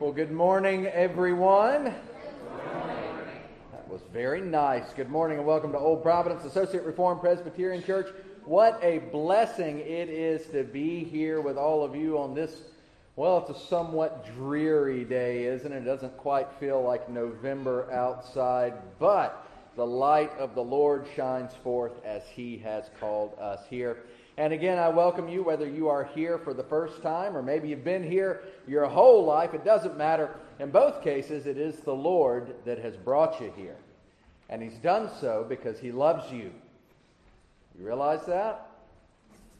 Well, good morning, everyone. Good morning. That was very nice. Good morning and welcome to Old Providence associate Reformed Presbyterian Church. What a blessing it is to be here with all of you on this, well, it's a somewhat dreary day, isn't it? It doesn't quite feel like November outside, but the light of the Lord shines forth as He has called us here. And again, I welcome you, whether you are here for the first time or maybe you've been here your whole life. It doesn't matter. In both cases, it is the Lord that has brought you here. And He's done so because He loves you. You realize that?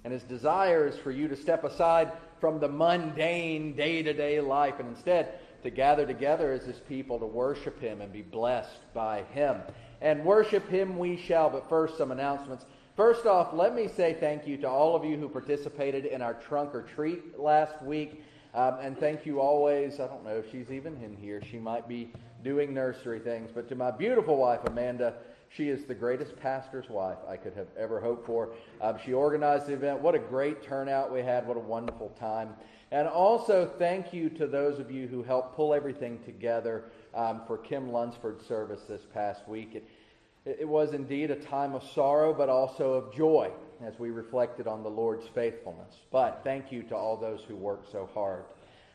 And His desire is for you to step aside from the mundane day-to-day life and instead to gather together as His people to worship Him and be blessed by Him. And worship Him we shall, but first some announcements. First off, let me say thank you to all of you who participated in our trunk or treat last week. And thank you always, I don't know if she's even in here, she might be doing nursery things, but to my beautiful wife, Amanda, she is the greatest pastor's wife I could have ever hoped for. She organized the event. What a great turnout we had. What a wonderful time. And also thank you to those of you who helped pull everything together for Kim Lunsford's service this past week. It was indeed a time of sorrow, but also of joy as we reflected on the Lord's faithfulness. But thank you to all those who worked so hard.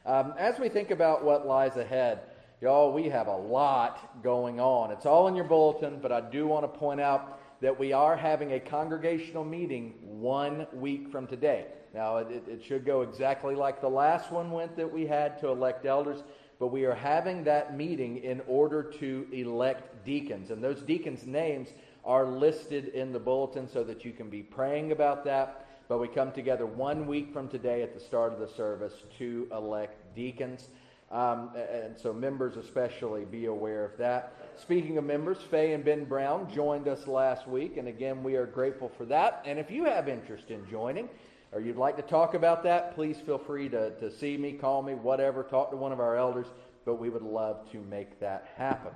As we think about what lies ahead, y'all, we have a lot going on. It's all in your bulletin, but I do want to point out that we are having a congregational meeting 1 week from today. Now, it should go exactly like the last one went that we had to elect elders. But we are having that meeting in order to elect deacons. And those deacons' names are listed in the bulletin so that you can be praying about that. But we come together 1 week from today at the start of the service to elect deacons. And so members especially, be aware of that. Speaking of members, Faye and Ben Brown joined us last week. And again, we are grateful for that. And if you have interest in joining, or you'd like to talk about that, please feel free to see me, call me, whatever, talk to one of our elders, but we would love to make that happen.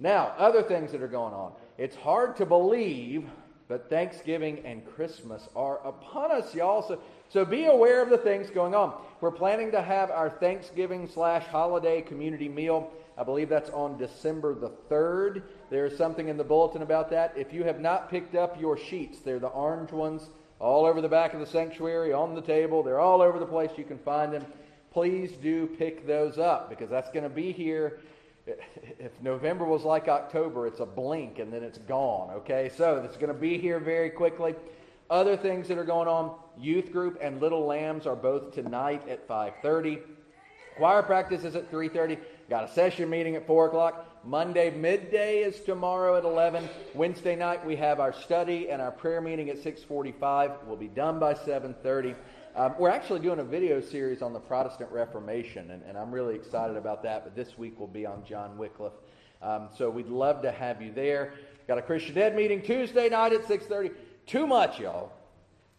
Now, other things that are going on. It's hard to believe, but Thanksgiving and Christmas are upon us, y'all, so be aware of the things going on. We're planning to have our Thanksgiving/holiday community meal. I believe that's on December the 3rd. There's something in the bulletin about that. If you have not picked up your sheets, they're the orange ones, all over the back of the sanctuary, on the table. They're all over the place. You can find them. Please do pick those up because that's going to be here. If November was like October, it's a blink and then it's gone, okay? So it's going to be here very quickly. Other things that are going on, youth group and Little Lambs are both tonight at 5:30. Choir practice is at 3:30. Got a session meeting at 4 o'clock. Monday midday is tomorrow at 11. Wednesday night we have our study and our prayer meeting at 6:45. We'll be done by 7:30. We're actually doing a video series on the Protestant Reformation, and I'm really excited about that. But this week will be on John Wycliffe. So we'd love to have you there. Got a Christian Ed meeting Tuesday night at 6:30. Too much, y'all.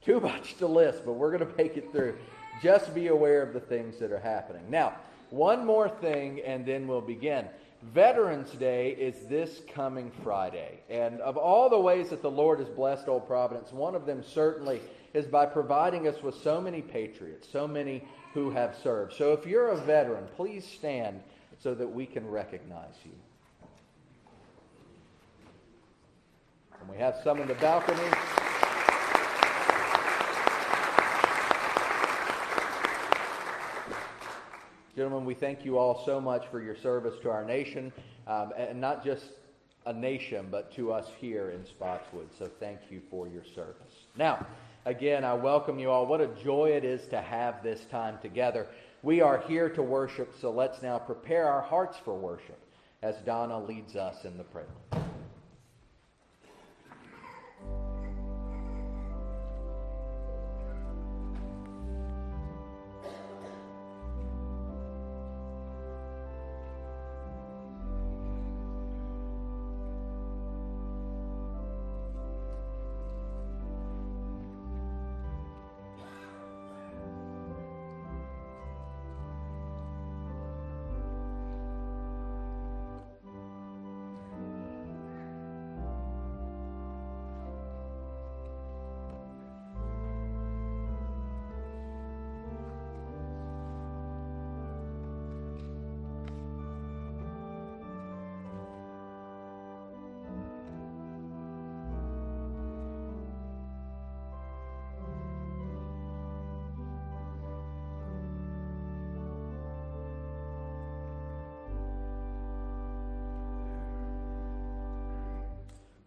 Too much to list, but we're going to make it through. Just be aware of the things that are happening. Now, one more thing, and then we'll begin. Veterans Day is this coming Friday, and of all the ways that the Lord has blessed Old Providence, one of them certainly is by providing us with so many patriots, so many who have served. So if you're a veteran, please stand so that we can recognize you. And we have some in the balcony. Gentlemen, we thank you all so much for your service to our nation, and not just a nation, but to us here in Spotswood. So thank you for your service. Now, again, I welcome you all. What a joy it is to have this time together. We are here to worship, so let's now prepare our hearts for worship as Donna leads us in the prayer.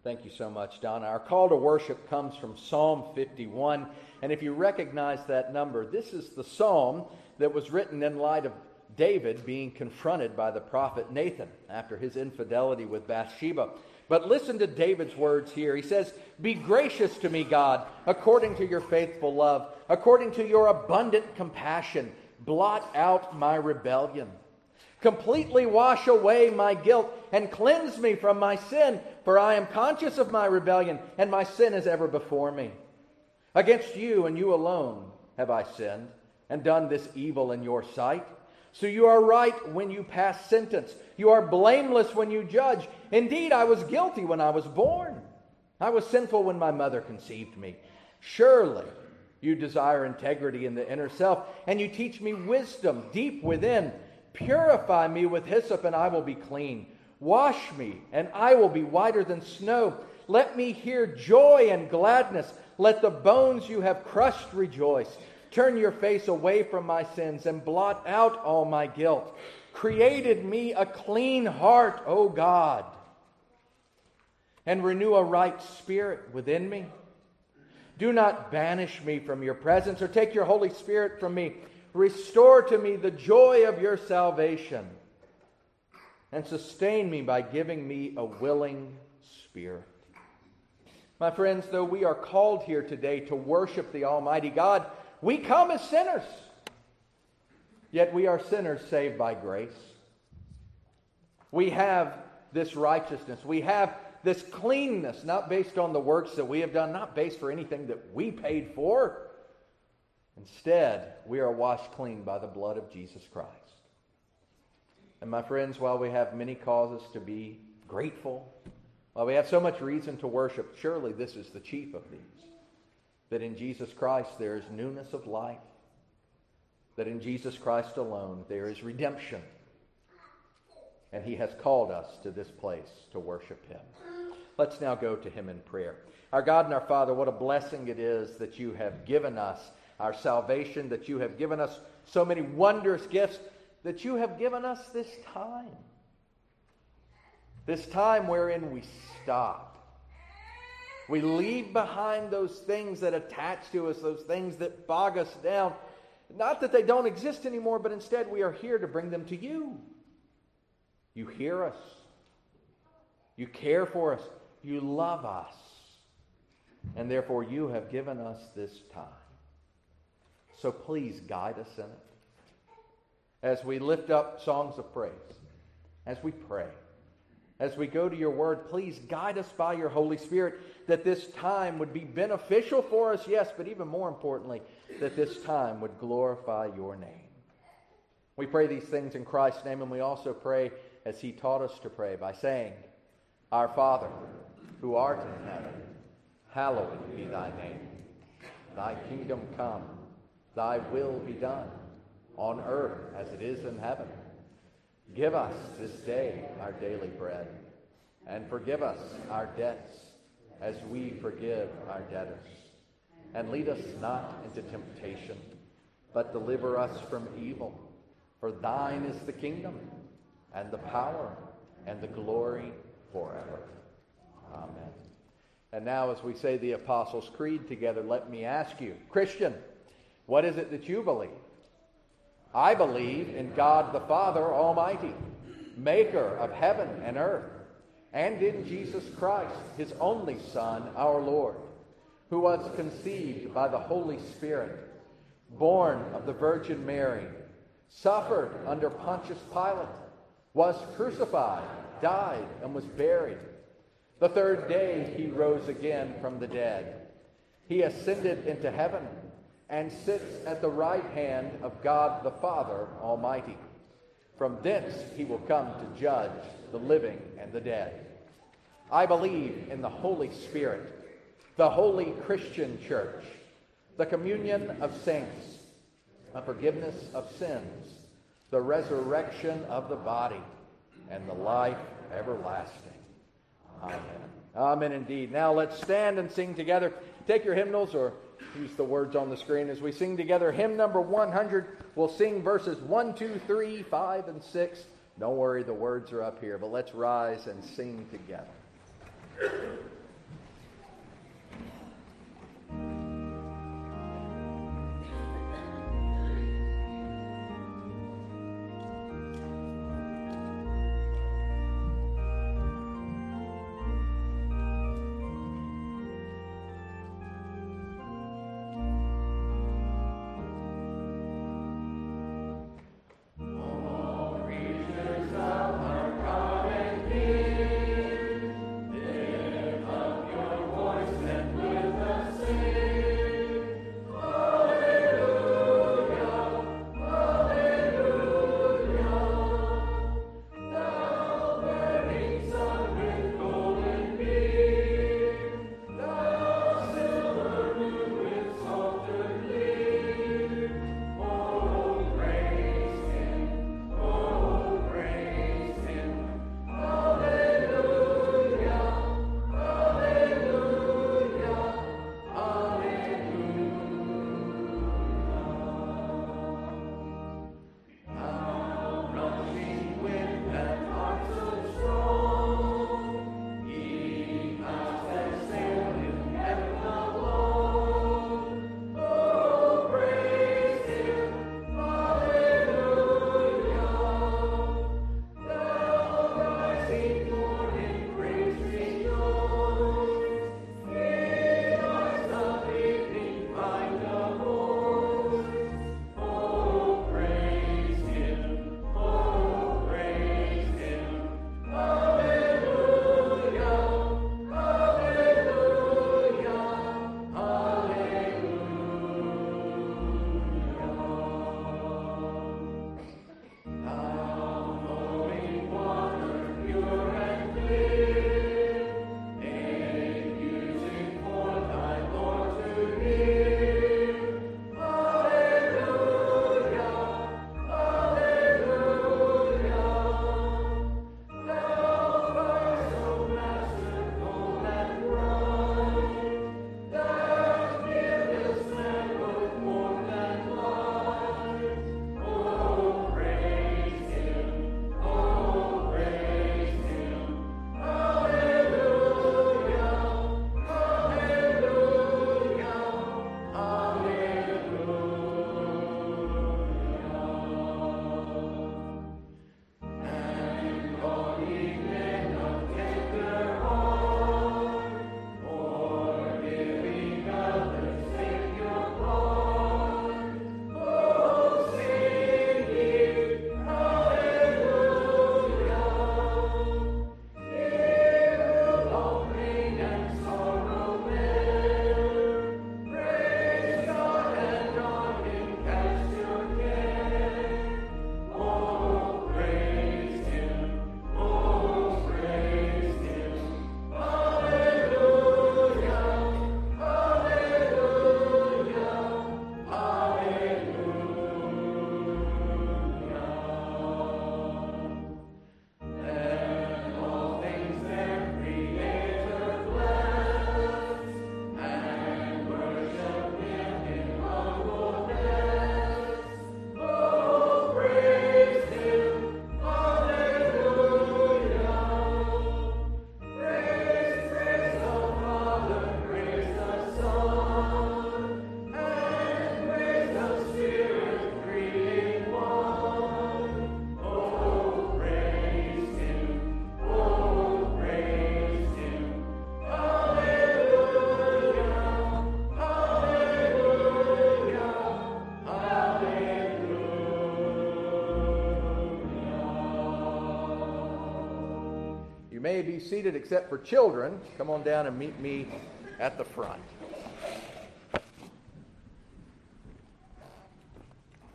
Thank you so much, Donna. Our call to worship comes from Psalm 51. And if you recognize that number, this is the psalm that was written in light of David being confronted by the prophet Nathan after his infidelity with Bathsheba. But listen to David's words here. He says, "Be gracious to me, God, according to your faithful love, according to your abundant compassion. Blot out my rebellion. Completely wash away my guilt and cleanse me from my sin, for I am conscious of my rebellion, and my sin is ever before me. Against you and you alone have I sinned and done this evil in your sight. So you are right when you pass sentence. You are blameless when you judge. Indeed, I was guilty when I was born. I was sinful when my mother conceived me. Surely you desire integrity in the inner self, and you teach me wisdom deep within. Purify me with hyssop, and I will be clean. Wash me, and I will be whiter than snow. Let me hear joy and gladness. Let the bones you have crushed rejoice. Turn your face away from my sins and blot out all my guilt. Created me a clean heart, O God, and renew a right spirit within me. Do not banish me from your presence or take your Holy Spirit from me. Restore to me the joy of your salvation and sustain me by giving me a willing spirit." My friends, though we are called here today to worship the Almighty God, we come as sinners, yet we are sinners saved by grace. We have this righteousness. We have this cleanness, not based on the works that we have done, not based for anything that we paid for. Instead, we are washed clean by the blood of Jesus Christ. And my friends, while we have many causes to be grateful, while we have so much reason to worship, surely this is the chief of these. That in Jesus Christ there is newness of life. That in Jesus Christ alone there is redemption. And he has called us to this place to worship him. Let's now go to him in prayer. Our God and our Father, what a blessing it is that you have given us our salvation, that you have given us so many wondrous gifts, that you have given us this time. This time wherein we stop. We leave behind those things that attach to us, those things that bog us down. Not that they don't exist anymore, but instead we are here to bring them to you. You hear us. You care for us. You love us. And therefore you have given us this time. So please guide us in it. As we lift up songs of praise, as we pray, as we go to your word, please guide us by your Holy Spirit, that this time would be beneficial for us, yes, but even more importantly, that this time would glorify your name. We pray these things in Christ's name, and we also pray as he taught us to pray by saying, "Our Father, who art in heaven, hallowed be thy name. Thy kingdom come, thy will be done, on earth as it is in heaven. Give us this day our daily bread, and forgive us our debts as we forgive our debtors. And lead us not into temptation, but deliver us from evil. For thine is the kingdom, and the power, and the glory forever. Amen." And now as we say the Apostles' Creed together, let me ask you, Christian, what is it that you believe? I believe in God the Father Almighty, maker of heaven and earth, and in Jesus Christ, his only Son, our Lord, who was conceived by the Holy Spirit, born of the Virgin Mary, suffered under Pontius Pilate, was crucified, died, and was buried. The third day he rose again from the dead. He ascended into heaven and sits at the right hand of God the Father Almighty. From thence he will come to judge the living and the dead. I believe in the Holy Spirit, the holy Christian church, the communion of saints, the forgiveness of sins, the resurrection of the body, and the life everlasting. Amen. Amen indeed. Now let's stand and sing together. Take your hymnals or use the words on the screen as we sing together. Hymn number 100, we'll sing verses 1, 2, 3, 5, and 6. Don't worry, the words are up here, but let's rise and sing together. You may be seated except for children. Come on down and meet me at the front.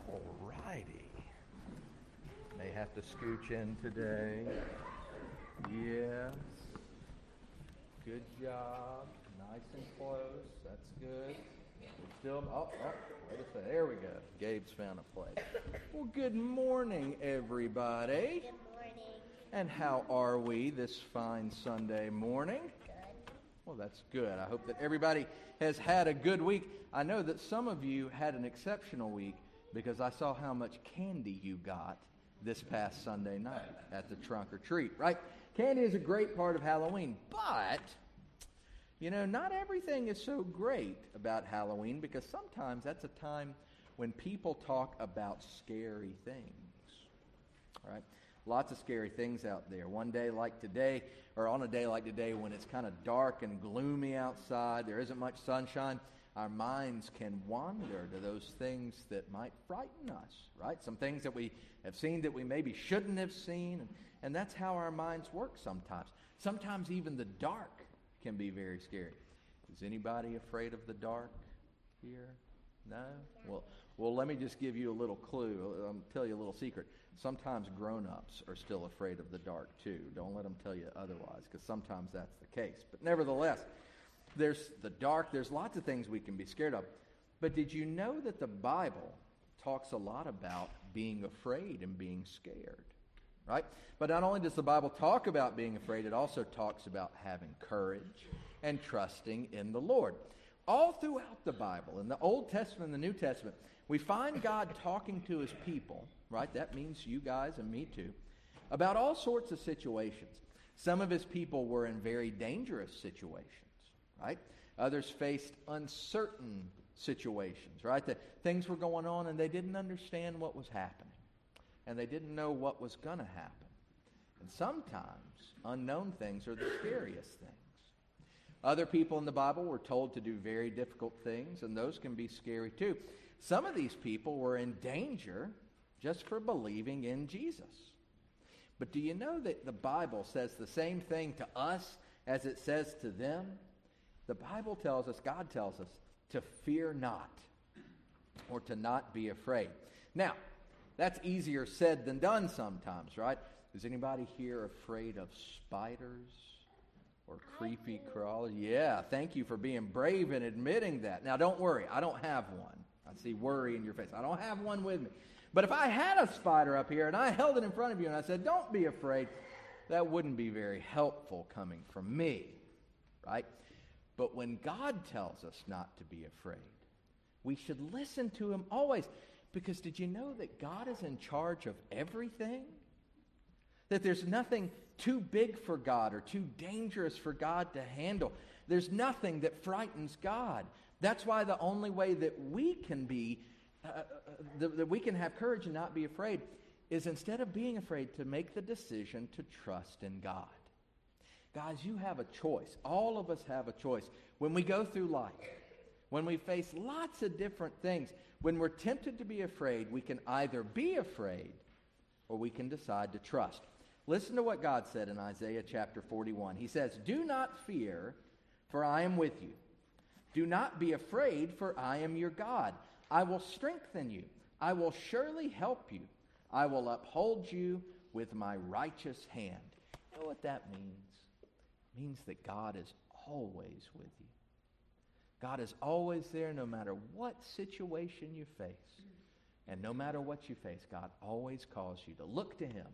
Alrighty. May have to scooch in today. Yes. Good job. Nice and close. That's good. We're still, wait a second. There we go. Gabe's found a place. Well, good morning, everybody. Good morning. And how are we this fine Sunday morning? Good. Well, that's good. I hope that everybody has had a good week. I know that some of you had an exceptional week because I saw how much candy you got this past Sunday night at the trunk or treat, right? Candy is a great part of Halloween, but you know, not everything is so great about Halloween because sometimes that's a time when people talk about scary things, all right? Lots of scary things out there. One day like today, or on a day like today when it's kind of dark and gloomy outside, there isn't much sunshine, our minds can wander to those things that might frighten us, right? Some things that we have seen that we maybe shouldn't have seen, and that's how our minds work sometimes. Sometimes even the dark can be very scary. Is anybody afraid of the dark here? No? Well, let me just give you a little clue. I'll tell you a little secret. Sometimes grown-ups are still afraid of the dark too. Don't let them tell you otherwise, because sometimes that's the case. But nevertheless, there's the dark. There's lots of things we can be scared of. But did you know that the Bible talks a lot about being afraid and being scared? Right? But not only does the Bible talk about being afraid, it also talks about having courage and trusting in the Lord. All throughout the Bible, in the Old Testament and the New Testament, we find God talking to his people, right? That means you guys and me too, about all sorts of situations. Some of his people were in very dangerous situations, right? Others faced uncertain situations, right? That things were going on and they didn't understand what was happening. And they didn't know what was going to happen. And sometimes unknown things are the scariest things. Other people in the Bible were told to do very difficult things, and those can be scary too. Some of these people were in danger just for believing in Jesus. But do you know that the Bible says the same thing to us as it says to them? The Bible tells us, God tells us, to fear not, or to not be afraid. Now, that's easier said than done sometimes, right? Is anybody here afraid of spiders or creepy crawlers? Yeah, thank you for being brave and admitting that. Now, don't worry. I don't have one. I see worry in your face. I don't have one with me. But if I had a spider up here and I held it in front of you and I said, don't be afraid, that wouldn't be very helpful coming from me, right? But when God tells us not to be afraid, we should listen to him always. Because did you know that God is in charge of everything? That there's nothing too big for God or too dangerous for God to handle. There's nothing that frightens God. That's why the only way that we can be, that we can have courage and not be afraid is instead of being afraid to make the decision to trust in God. Guys, you have a choice. All of us have a choice. When we go through life, when we face lots of different things, when we're tempted to be afraid, we can either be afraid or we can decide to trust. Listen to what God said in Isaiah chapter 41. He says, do not fear, for I am with you. Do not be afraid, for I am your God. I will strengthen you. I will surely help you. I will uphold you with my righteous hand. You know what that means? It means that God is always with you. God is always there no matter what situation you face. And no matter what you face, God always calls you to look to him,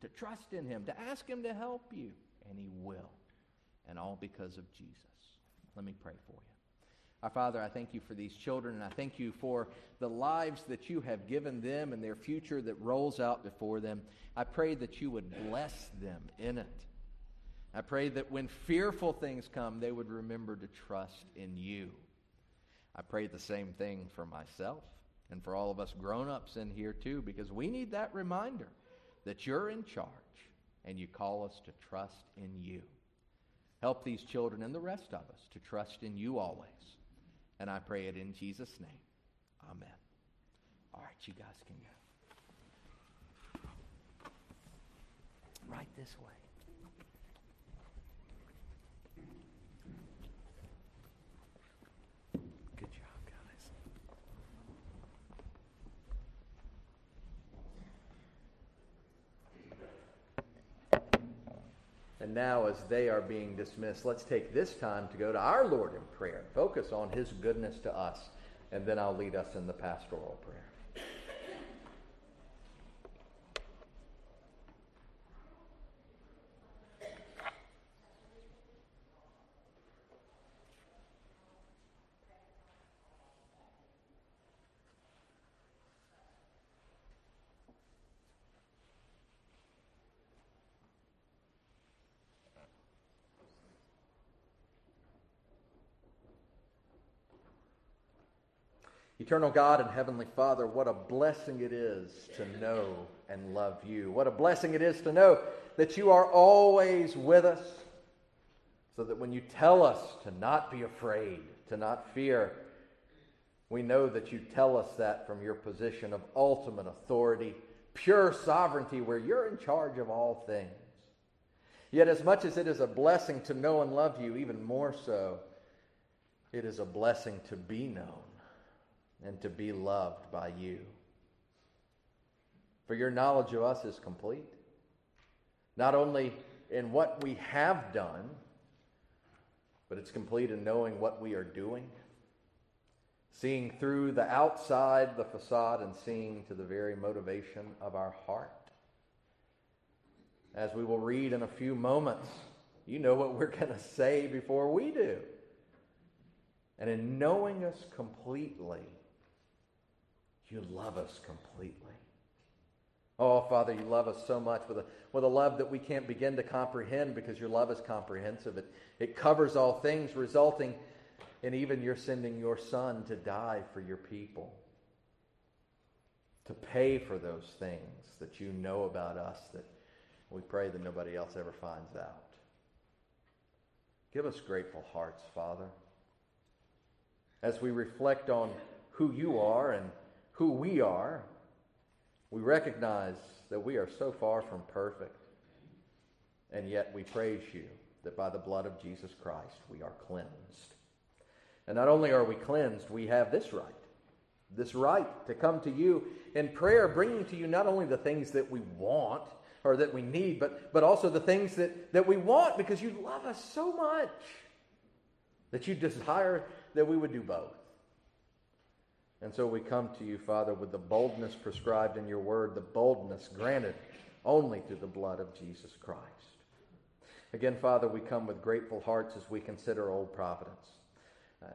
to trust in him, to ask him to help you. And he will. And all because of Jesus. Let me pray for you. Our Father, I thank you for these children, and I thank you for the lives that you have given them and their future that rolls out before them. I pray that you would bless them in it. I pray that when fearful things come, they would remember to trust in you. I pray the same thing for myself and for all of us grown-ups in here too, because we need that reminder that you're in charge and you call us to trust in you. Help these children and the rest of us to trust in you always. And I pray it in Jesus' name. Amen. All right, you guys can go. Right this way. And now, as they are being dismissed, let's take this time to go to our Lord in prayer. Focus on his goodness to us, and then I'll lead us in the pastoral prayer. Eternal God and Heavenly Father, what a blessing it is to know and love you. What a blessing it is to know that you are always with us, so that when you tell us to not be afraid, to not fear, we know that you tell us that from your position of ultimate authority, pure sovereignty, where you're in charge of all things. Yet as much as it is a blessing to know and love you, even more so, it is a blessing to be known and to be loved by you. For your knowledge of us is complete, not only in what we have done, but it's complete in knowing what we are doing, seeing through the outside, the facade, and seeing to the very motivation of our heart. As we will read in a few moments, you know what we're going to say before we do. And in knowing us completely, you love us completely. Oh, Father, you love us so much with a love that we can't begin to comprehend, because your love is comprehensive. It covers all things, resulting in even your sending your Son to die for your people, to pay for those things that you know about us that we pray that nobody else ever finds out. Give us grateful hearts, Father, as we reflect on who you are and who we are. We recognize that we are so far from perfect, and yet we praise you that by the blood of Jesus Christ we are cleansed. And not only are we cleansed, we have this right to come to you in prayer, bringing to you not only the things that we want or that we need, but also the things that we want, because you love us so much that you desire that we would do both. And so we come to you, Father, with the boldness prescribed in your word, the boldness granted only through the blood of Jesus Christ. Again, Father, we come with grateful hearts as we consider Old Providence,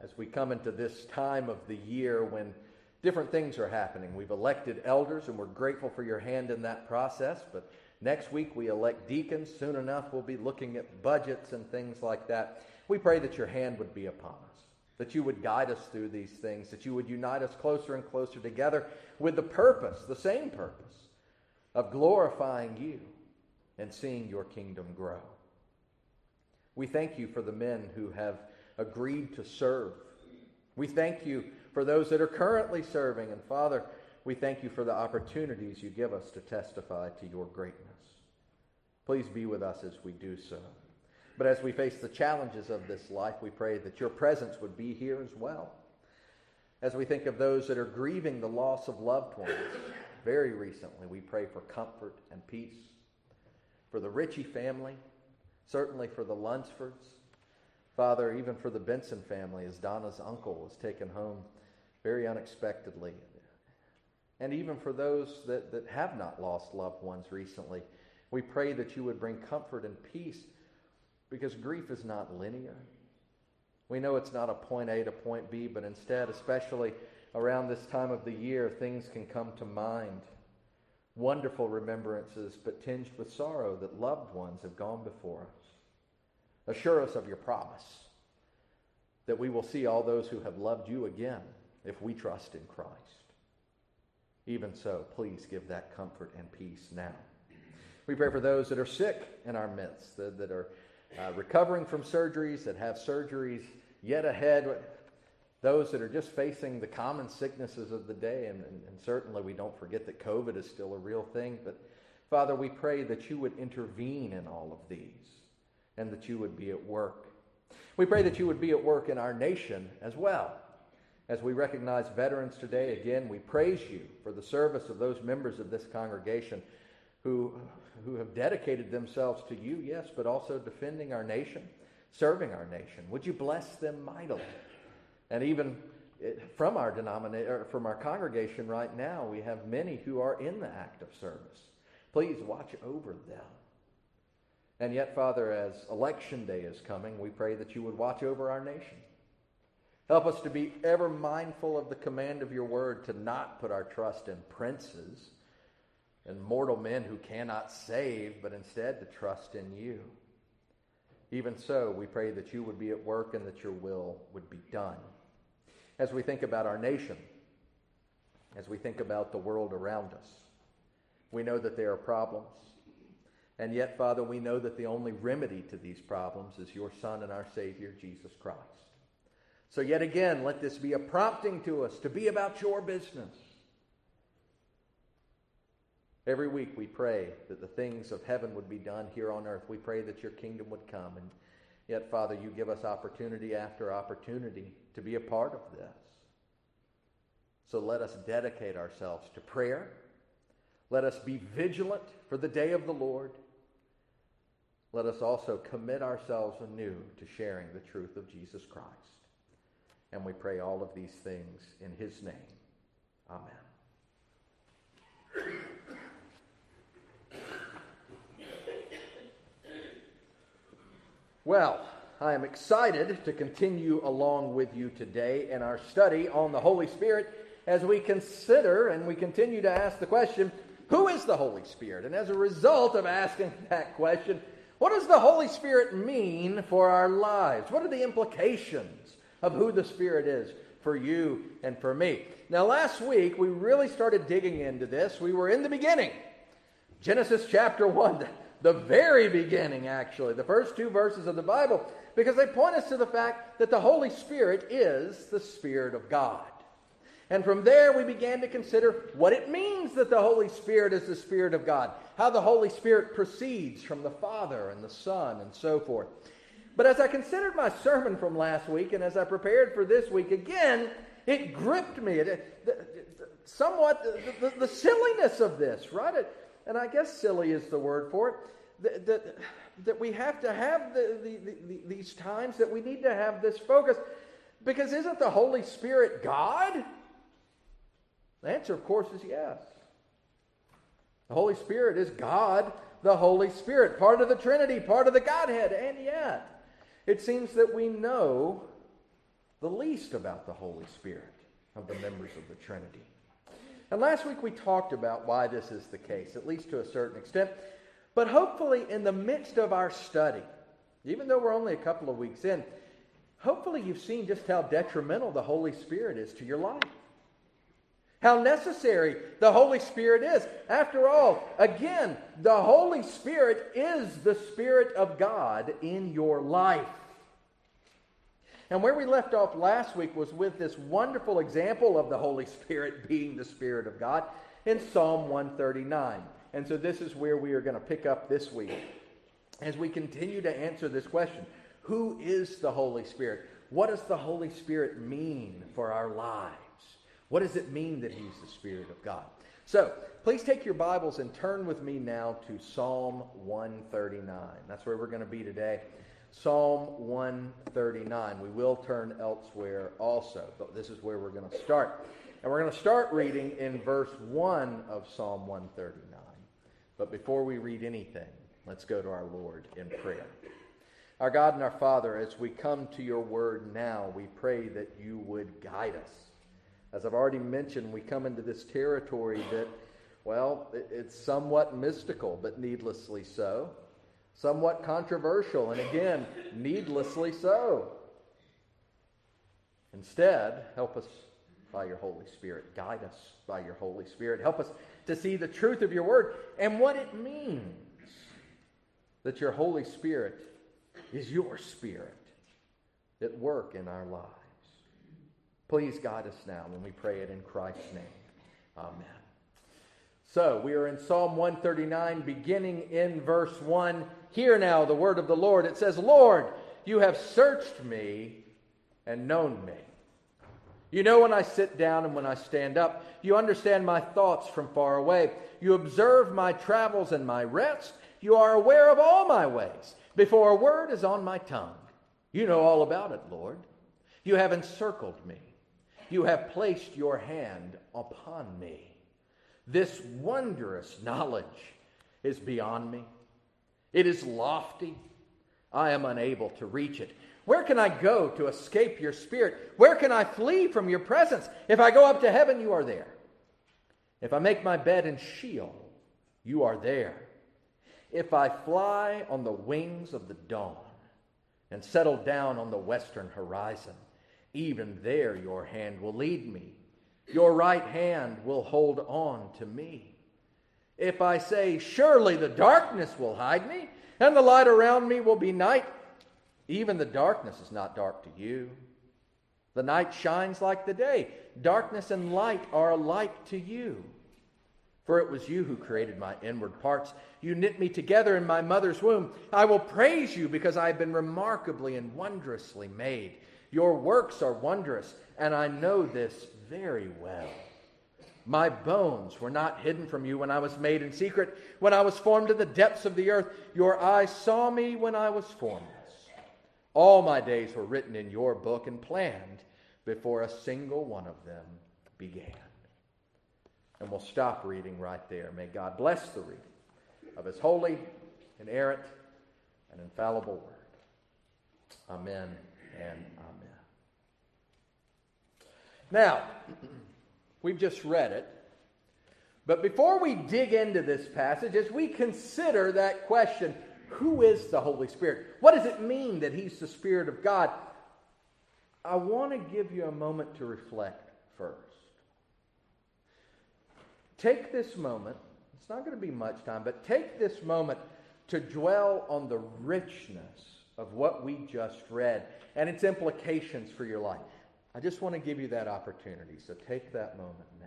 as we come into this time of the year when different things are happening. We've elected elders, and we're grateful for your hand in that process, but next week we elect deacons. Soon enough we'll be looking at budgets and things like that. We pray that your hand would be upon us, that you would guide us through these things, that you would unite us closer and closer together with the purpose, the same purpose, of glorifying you and seeing your kingdom grow. We thank you for the men who have agreed to serve. We thank you for those that are currently serving. And Father, we thank you for the opportunities you give us to testify to your greatness. Please be with us as we do so. But as we face the challenges of this life, we pray that your presence would be here as well. As we think of those that are grieving the loss of loved ones very recently, we pray for comfort and peace, for the Ritchie family, certainly for the Lunsfords. Father, even for the Benson family, as Donna's uncle was taken home very unexpectedly. And even for those that have not lost loved ones recently, we pray that you would bring comfort and peace, because grief is not linear. We know it's not a point A to point B, but instead, especially around this time of the year, things can come to mind. Wonderful remembrances, but tinged with sorrow that loved ones have gone before us. Assure us of your promise that we will see all those who have loved you again if we trust in Christ. Even so, please give that comfort and peace now. We pray for those that are sick in our midst, that are recovering from surgeries, that have surgeries yet ahead, those that are just facing the common sicknesses of the day, and certainly we don't forget that COVID is still a real thing, but Father, we pray that you would intervene in all of these, and that you would be at work. We pray that you would be at work in our nation as well. As we recognize veterans today, again, we praise you for the service of those members of this congregation who have dedicated themselves to you, yes, but also defending our nation, serving our nation. Would you bless them mightily? And even from our denomination, or from our congregation right now, we have many who are in the act of service. Please watch over them. And yet, Father, as Election Day is coming, we pray that you would watch over our nation. Help us to be ever mindful of the command of your word to not put our trust in princes and mortal men who cannot save, but instead to trust in you. Even so, we pray that you would be at work and that your will would be done. As we think about our nation, as we think about the world around us, we know that there are problems. And yet, Father, we know that the only remedy to these problems is your Son and our Savior, Jesus Christ. So yet again, let this be a prompting to us to be about your business. Every week we pray that the things of heaven would be done here on earth. We pray that your kingdom would come. And yet, Father, you give us opportunity after opportunity to be a part of this. So let us dedicate ourselves to prayer. Let us be vigilant for the day of the Lord. Let us also commit ourselves anew to sharing the truth of Jesus Christ. And we pray all of these things in his name. Amen. Well, I am excited to continue along with you today in our study on the Holy Spirit as we consider and we continue to ask the question, who is the Holy Spirit? And as a result of asking that question, what does the Holy Spirit mean for our lives? What are the implications of who the Spirit is for you and for me? Now, last week, we really started digging into this. We were in the beginning, Genesis chapter 1, the very beginning, actually, the first two verses of the Bible, because they point us to the fact that the Holy Spirit is the Spirit of God. And from there, we began to consider what it means that the Holy Spirit is the Spirit of God, how the Holy Spirit proceeds from the Father and the Son and so forth. But as I considered my sermon from last week and as I prepared for this week, again, it gripped me. Somewhat the silliness of this, right? And I guess silly is the word for it. That we have to have these times, that we need to have this focus. Because isn't the Holy Spirit God? The answer, of course, is yes. The Holy Spirit is God, the Holy Spirit, part of the Trinity, part of the Godhead. And yet, it seems that we know the least about the Holy Spirit of the members of the Trinity. And last week we talked about why this is the case, at least to a certain extent. But hopefully in the midst of our study, even though we're only a couple of weeks in, hopefully you've seen just how detrimental the Holy Spirit is to your life. How necessary the Holy Spirit is. After all, again, the Holy Spirit is the Spirit of God in your life. And where we left off last week was with this wonderful example of the Holy Spirit being the Spirit of God in Psalm 139. And so this is where we are going to pick up this week as we continue to answer this question. Who is the Holy Spirit? What does the Holy Spirit mean for our lives? What does it mean that he's the Spirit of God? So, please take your Bibles and turn with me now to Psalm 139. That's where we're going to be today. Psalm 139. We will turn elsewhere also, but this is where we're going to start. And we're going to start reading in verse 1 of Psalm 139. But before we read anything, let's go to our Lord in prayer. Our God and our Father, as we come to your word now, we pray that you would guide us. As I've already mentioned, we come into this territory that, well, it's somewhat mystical, but needlessly so. Somewhat controversial, and again, needlessly so. Instead, help us by your Holy Spirit. Guide us by your Holy Spirit. Help us to see the truth of your word and what it means that your Holy Spirit is your Spirit at work in our lives. Please guide us now when we pray it in Christ's name. Amen. So, we are in Psalm 139, beginning in verse 1. Hear now the word of the Lord. It says, Lord, you have searched me and known me. You know when I sit down and when I stand up. You understand my thoughts from far away. You observe my travels and my rest. You are aware of all my ways. Before a word is on my tongue, you know all about it, Lord. You have encircled me. You have placed your hand upon me. This wondrous knowledge is beyond me. It is lofty. I am unable to reach it. Where can I go to escape your spirit? Where can I flee from your presence? If I go up to heaven, you are there. If I make my bed in Sheol, you are there. If I fly on the wings of the dawn and settle down on the western horizon, even there your hand will lead me. Your right hand will hold on to me. If I say, surely the darkness will hide me, and the light around me will be night, even the darkness is not dark to you. The night shines like the day. Darkness and light are alike to you. For it was you who created my inward parts. You knit me together in my mother's womb. I will praise you because I have been remarkably and wondrously made. Your works are wondrous, and I know this very well. My bones were not hidden from you when I was made in secret, when I was formed in the depths of the earth. Your eyes saw me when I was formed. All my days were written in your book and planned before a single one of them began. And we'll stop reading right there. May God bless the reading of his holy, inerrant, and infallible word. Amen and amen. Now, we've just read it. But before we dig into this passage, as we consider that question, who is the Holy Spirit? What does it mean that he's the Spirit of God? I want to give you a moment to reflect first. Take this moment. It's not going to be much time, but take this moment to dwell on the richness of what we just read and its implications for your life. I just want to give you that opportunity, so take that moment now.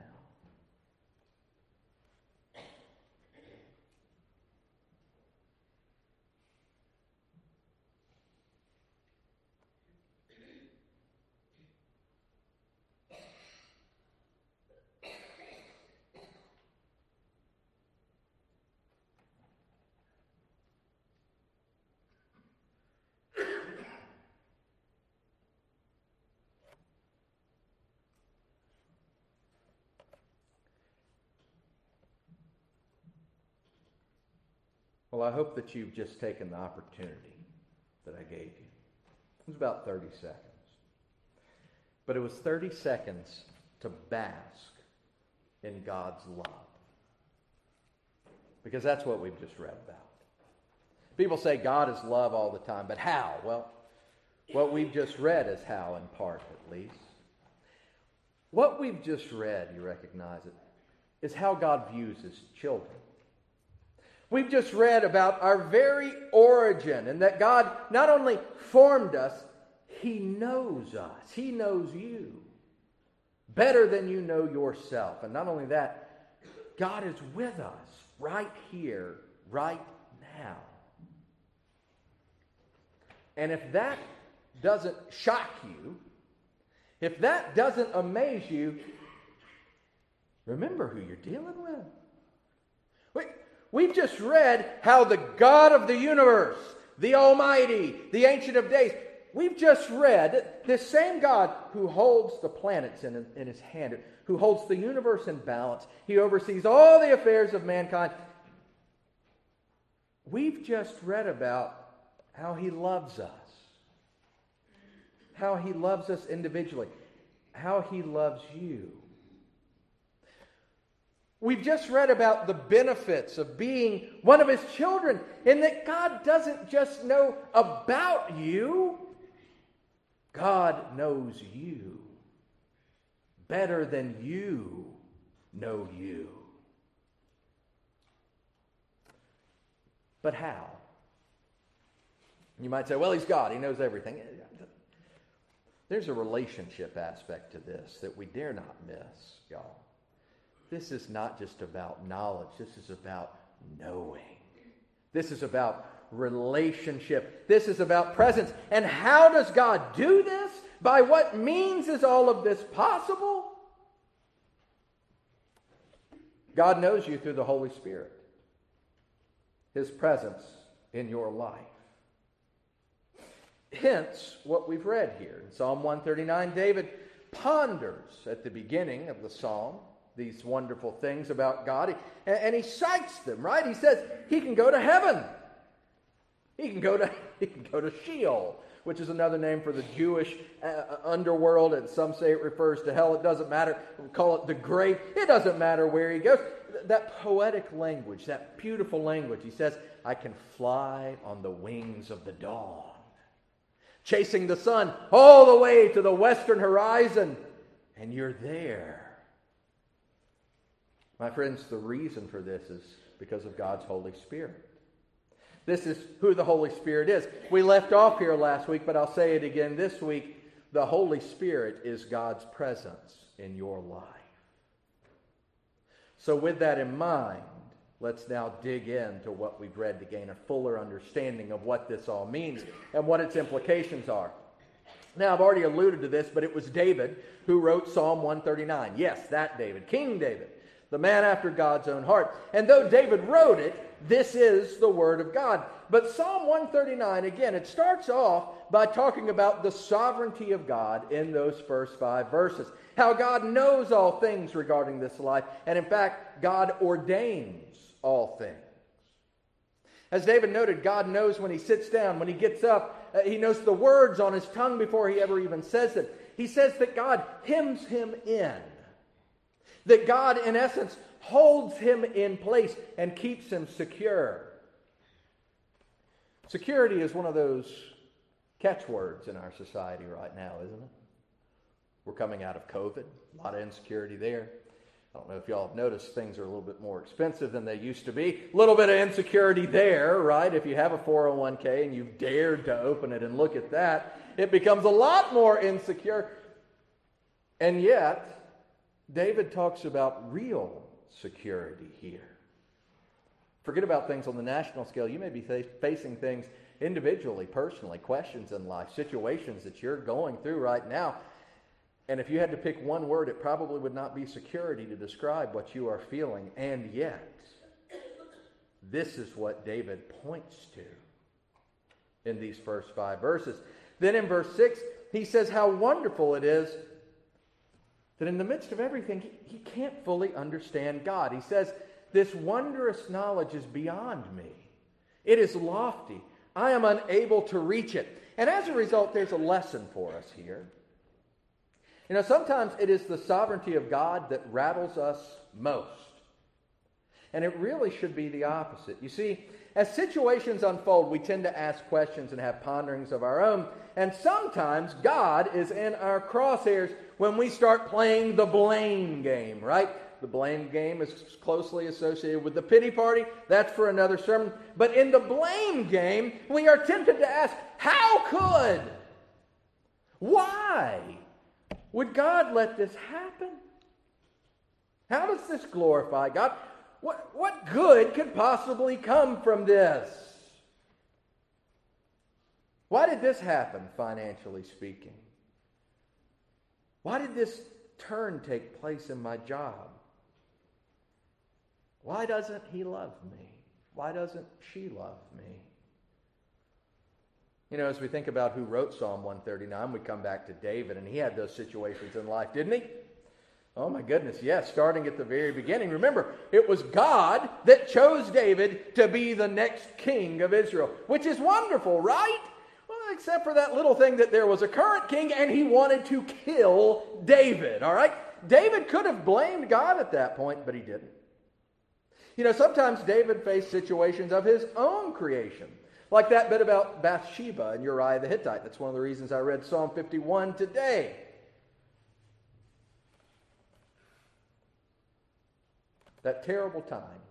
Well, I hope that you've just taken the opportunity that I gave you. It was about 30 seconds. But it was 30 seconds to bask in God's love. Because that's what we've just read about. People say God is love all the time, but how? Well, what we've just read is how, in part at least. What we've just read, you recognize it, is how God views his children. We've just read about our very origin and that God not only formed us, he knows us. He knows you better than you know yourself. And not only that, God is with us right here, right now. And if that doesn't shock you, if that doesn't amaze you, remember who you're dealing with. We've just read how the God of the universe, the Almighty, the Ancient of Days, we've just read this same God who holds the planets in his hand, who holds the universe in balance. He oversees all the affairs of mankind. We've just read about how he loves us, how he loves us individually, how he loves you. We've just read about the benefits of being one of his children, and that God doesn't just know about you. God knows you better than you know you. But how? You might say, well, he's God. He knows everything. There's a relationship aspect to this that we dare not miss, y'all. This is not just about knowledge. This is about knowing. This is about relationship. This is about presence. And how does God do this? By what means is all of this possible? God knows you through the Holy Spirit, His presence in your life. Hence, what we've read here in Psalm 139, David ponders at the beginning of the psalm these wonderful things about God, and he cites them, right? He says he can go to heaven. He can go to Sheol, which is another name for the Jewish underworld, and some say it refers to hell. It doesn't matter. We call it the grave. It doesn't matter where he goes. That poetic language, that beautiful language. He says, I can fly on the wings of the dawn, chasing the sun all the way to the western horizon, and you're there. My friends, the reason for this is because of God's Holy Spirit. This is who the Holy Spirit is. We left off here last week, but I'll say it again this week. The Holy Spirit is God's presence in your life. So with that in mind, let's now dig into what we've read to gain a fuller understanding of what this all means and what its implications are. Now, I've already alluded to this, but it was David who wrote Psalm 139. Yes, that David, King David, the man after God's own heart. And though David wrote it, this is the Word of God. But Psalm 139, again, it starts off by talking about the sovereignty of God in those first 5 verses. How God knows all things regarding this life. And in fact, God ordains all things. As David noted, God knows when he sits down, when he gets up. He knows the words on his tongue before he ever even says them. He says that God hems him in. That God, in essence, holds him in place and keeps him secure. Security is one of those catchwords in our society right now, isn't it? We're coming out of COVID, a lot of insecurity there. I don't know if y'all have noticed, things are a little bit more expensive than they used to be. A little bit of insecurity there, right? If you have a 401k and you've dared to open it and look at that, it becomes a lot more insecure. And yet, David talks about real security here. Forget about things on the national scale. You may be facing things individually, personally, questions in life, situations that you're going through right now. And if you had to pick one word, it probably would not be security to describe what you are feeling. And yet, this is what David points to in these first 5 verses. Then in verse 6, he says how wonderful it is that in the midst of everything, he can't fully understand God. He says, this wondrous knowledge is beyond me. It is lofty. I am unable to reach it. And as a result, there's a lesson for us here. You know, sometimes it is the sovereignty of God that rattles us most. And it really should be the opposite. You see, as situations unfold, we tend to ask questions and have ponderings of our own. And sometimes God is in our crosshairs when we start playing the blame game, right? The blame game is closely associated with the pity party. That's for another sermon. But in the blame game, we are tempted to ask, how could? Why would God let this happen? How does this glorify God? What good could possibly come from this? Why did this happen, financially speaking? Why did this turn take place in my job? Why doesn't he love me? Why doesn't she love me? You know, as we think about who wrote Psalm 139, we come back to David, and he had those situations in life, didn't he? Oh my goodness, yes, starting at the very beginning. Remember, it was God that chose David to be the next king of Israel, which is wonderful, right? Well, except for that little thing that there was a current king and he wanted to kill David, all right? David could have blamed God at that point, but he didn't. You know, sometimes David faced situations of his own creation, like that bit about Bathsheba and Uriah the Hittite. That's one of the reasons I read Psalm 51 today. That terrible time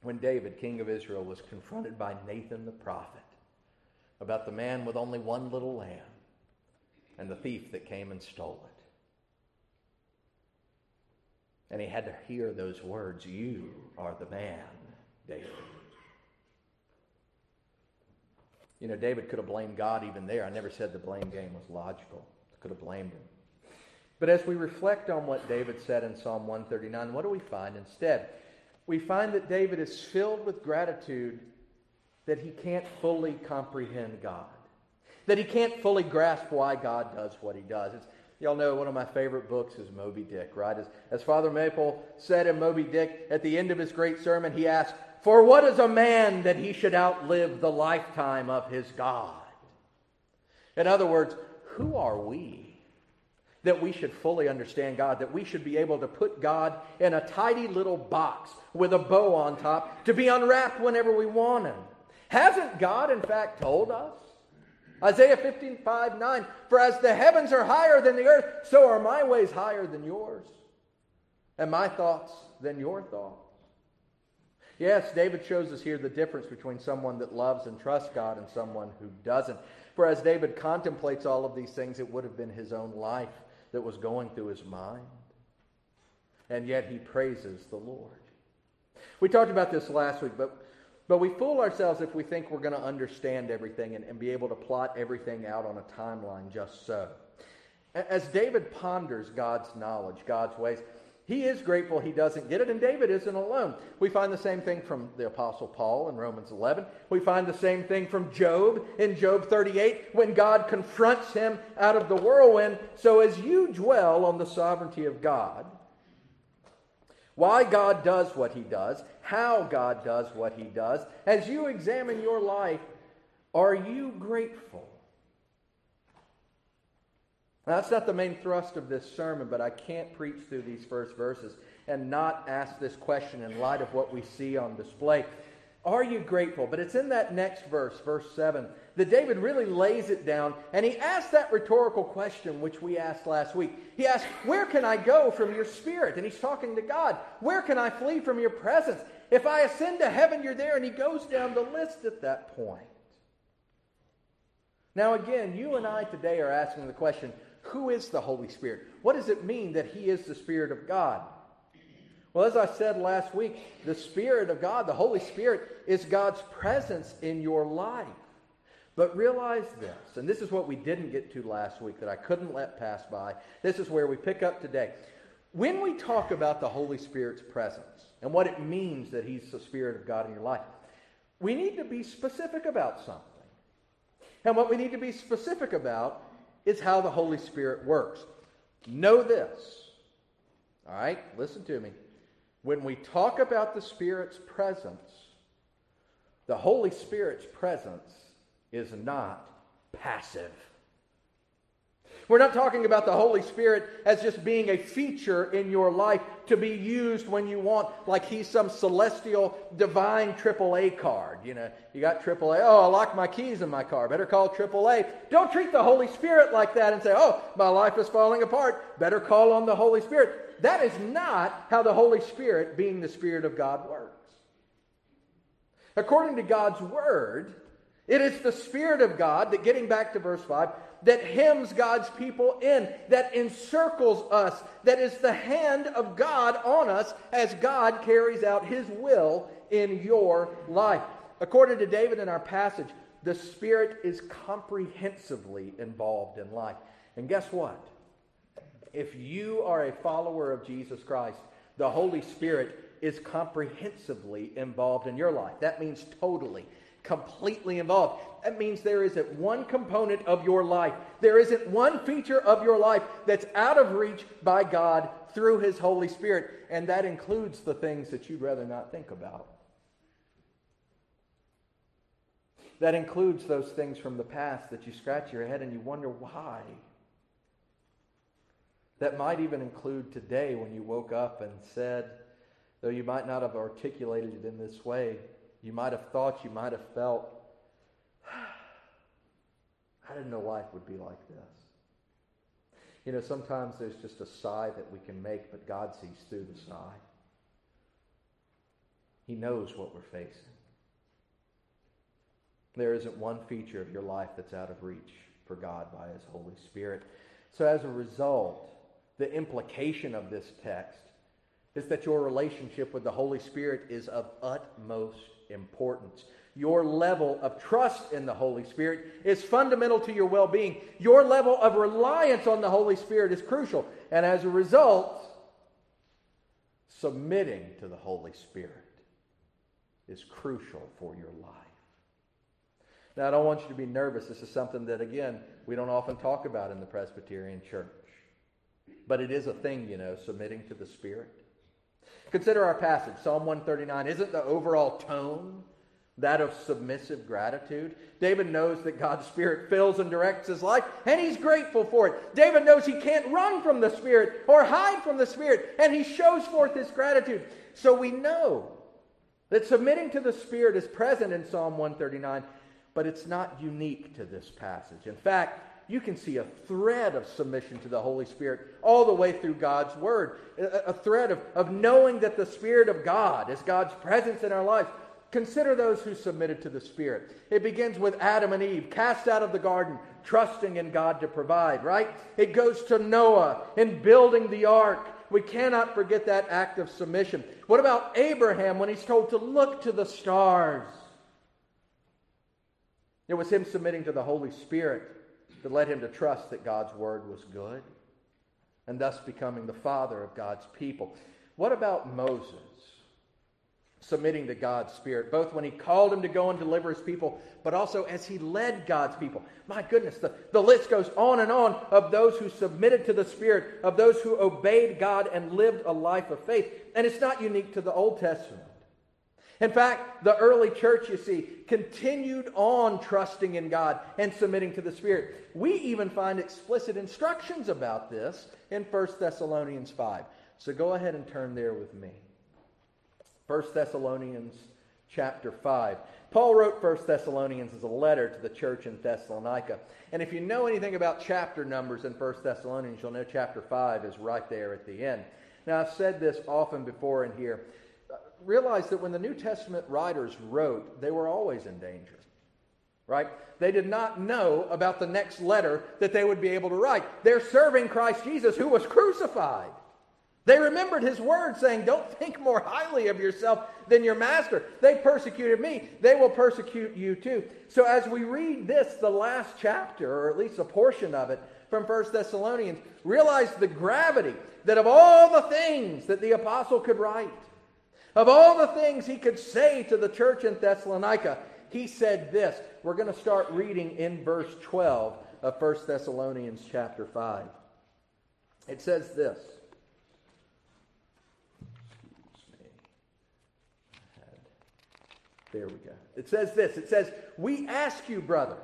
when David, king of Israel, was confronted by Nathan the prophet about the man with only one little lamb and the thief that came and stole it. And he had to hear those words, you are the man, David. You know, David could have blamed God even there. I never said the blame game was logical. could have blamed him. But as we reflect on what David said in Psalm 139, what do we find instead? We find that David is filled with gratitude that he can't fully comprehend God, that he can't fully grasp why God does what he does. Y'all know one of my favorite books is Moby Dick, right? As Father Maple said in Moby Dick, at the end of his great sermon, he asked, "For what is a man that he should outlive the lifetime of his God?" In other words, who are we that we should fully understand God, that we should be able to put God in a tidy little box with a bow on top to be unwrapped whenever we want him? Hasn't God, in fact, told us? Isaiah 55:9, "For as the heavens are higher than the earth, so are my ways higher than yours, and my thoughts than your thoughts." Yes, David shows us here the difference between someone that loves and trusts God and someone who doesn't. For as David contemplates all of these things, it would have been his own life that was going through his mind. And yet he praises the Lord. We talked about this last week, but we fool ourselves if we think we're going to understand everything and be able to plot everything out on a timeline just so. As David ponders God's knowledge, God's ways, he is grateful he doesn't get it, and David isn't alone. We find the same thing from the Apostle Paul in Romans 11. We find the same thing from Job in Job 38 when God confronts him out of the whirlwind. So as you dwell on the sovereignty of God, why God does what he does, how God does what he does, as you examine your life, are you grateful? Now, that's not the main thrust of this sermon, but I can't preach through these first verses and not ask this question in light of what we see on display. Are you grateful? But it's in that next verse, verse 7, that David really lays it down, and he asks that rhetorical question which we asked last week. He asked, "Where can I go from your spirit?" And he's talking to God. "Where can I flee from your presence? If I ascend to heaven, you're there." And he goes down the list at that point. Now again, you and I today are asking the question, who is the Holy Spirit? What does it mean that he is the Spirit of God? Well, as I said last week, the Spirit of God, the Holy Spirit, is God's presence in your life. But realize this, and this is what we didn't get to last week that I couldn't let pass by. This is where we pick up today. When we talk about the Holy Spirit's presence and what it means that he's the Spirit of God in your life, we need to be specific about something. And what we need to be specific about is how the Holy Spirit works. Know this. All right, listen to me. When we talk about the Spirit's presence, the Holy Spirit's presence is not passive. We're not talking about the Holy Spirit as just being a feature in your life to be used when you want, like he's some celestial, divine AAA card. You know, you got AAA, "Oh, I locked my keys in my car, better call AAA." Don't treat the Holy Spirit like that and say, "Oh, my life is falling apart, better call on the Holy Spirit." That is not how the Holy Spirit, being the Spirit of God, works. According to God's Word, it is the Spirit of God that, getting back to verse 5, that hems God's people in, that encircles us, that is the hand of God on us as God carries out his will in your life. According to David in our passage, the Spirit is comprehensively involved in life. And guess what? If you are a follower of Jesus Christ, the Holy Spirit is comprehensively involved in your life. That means totally, completely involved. That means there isn't one component of your life, there isn't one feature of your life that's out of reach by God through his Holy Spirit, and that includes the things that you'd rather not think about. That includes those things from the past that you scratch your head and you wonder why. That might even include today when you woke up and said, though you might not have articulated it in this way, you might have thought, you might have felt, "I didn't know life would be like this." You know, sometimes there's just a sigh that we can make, but God sees through the sigh. He knows what we're facing. There isn't one feature of your life that's out of reach for God by his Holy Spirit. So as a result, the implication of this text is that your relationship with the Holy Spirit is of utmost importance. Your level of trust in the Holy Spirit is fundamental to your well-being. Your level of reliance on the Holy Spirit is crucial. And as a result, submitting to the Holy Spirit is crucial for your life. Now, I don't want you to be nervous. This is something that, again, we don't often talk about in the Presbyterian church. But it is a thing, you know, submitting to the Spirit. Consider our passage, Psalm 139. Isn't the overall tone that of submissive gratitude? David knows that God's Spirit fills and directs his life, and he's grateful for it. David knows he can't run from the Spirit or hide from the Spirit, and he shows forth his gratitude. So we know that submitting to the Spirit is present in Psalm 139, but it's not unique to this passage. In fact, you can see a thread of submission to the Holy Spirit all the way through God's Word. A thread of knowing that the Spirit of God is God's presence in our lives. Consider those who submitted to the Spirit. It begins with Adam and Eve, cast out of the garden, trusting in God to provide, right? It goes to Noah in building the ark. We cannot forget that act of submission. What about Abraham when he's told to look to the stars? It was him submitting to the Holy Spirit that led him to trust that God's word was good, and thus becoming the father of God's people. What about Moses submitting to God's Spirit, both when he called him to go and deliver his people, but also as he led God's people? My goodness, the list goes on and on of those who submitted to the Spirit, of those who obeyed God and lived a life of faith. And it's not unique to the Old Testament. In fact, the early church, you see, continued on trusting in God and submitting to the Spirit. We even find explicit instructions about this in 1 Thessalonians 5. So go ahead and turn there with me. 1 Thessalonians chapter 5. Paul wrote 1 Thessalonians as a letter to the church in Thessalonica. And if you know anything about chapter numbers in 1 Thessalonians, you'll know chapter 5 is right there at the end. Now, I've said this often before in here. Realize that when the New Testament writers wrote, they were always in danger, right? They did not know about the next letter that they would be able to write. They're serving Christ Jesus, who was crucified. They remembered his word saying, don't think more highly of yourself than your master. They persecuted me. They will persecute you too. So as we read this, the last chapter, or at least a portion of it, from 1 Thessalonians, realize the gravity that of all the things that the apostle could write, of all the things he could say to the church in Thessalonica, he said this. We're going to start reading in verse 12 of 1 Thessalonians chapter 5. It says this. Excuse me. There we go. It says this. It says, we ask you, brothers,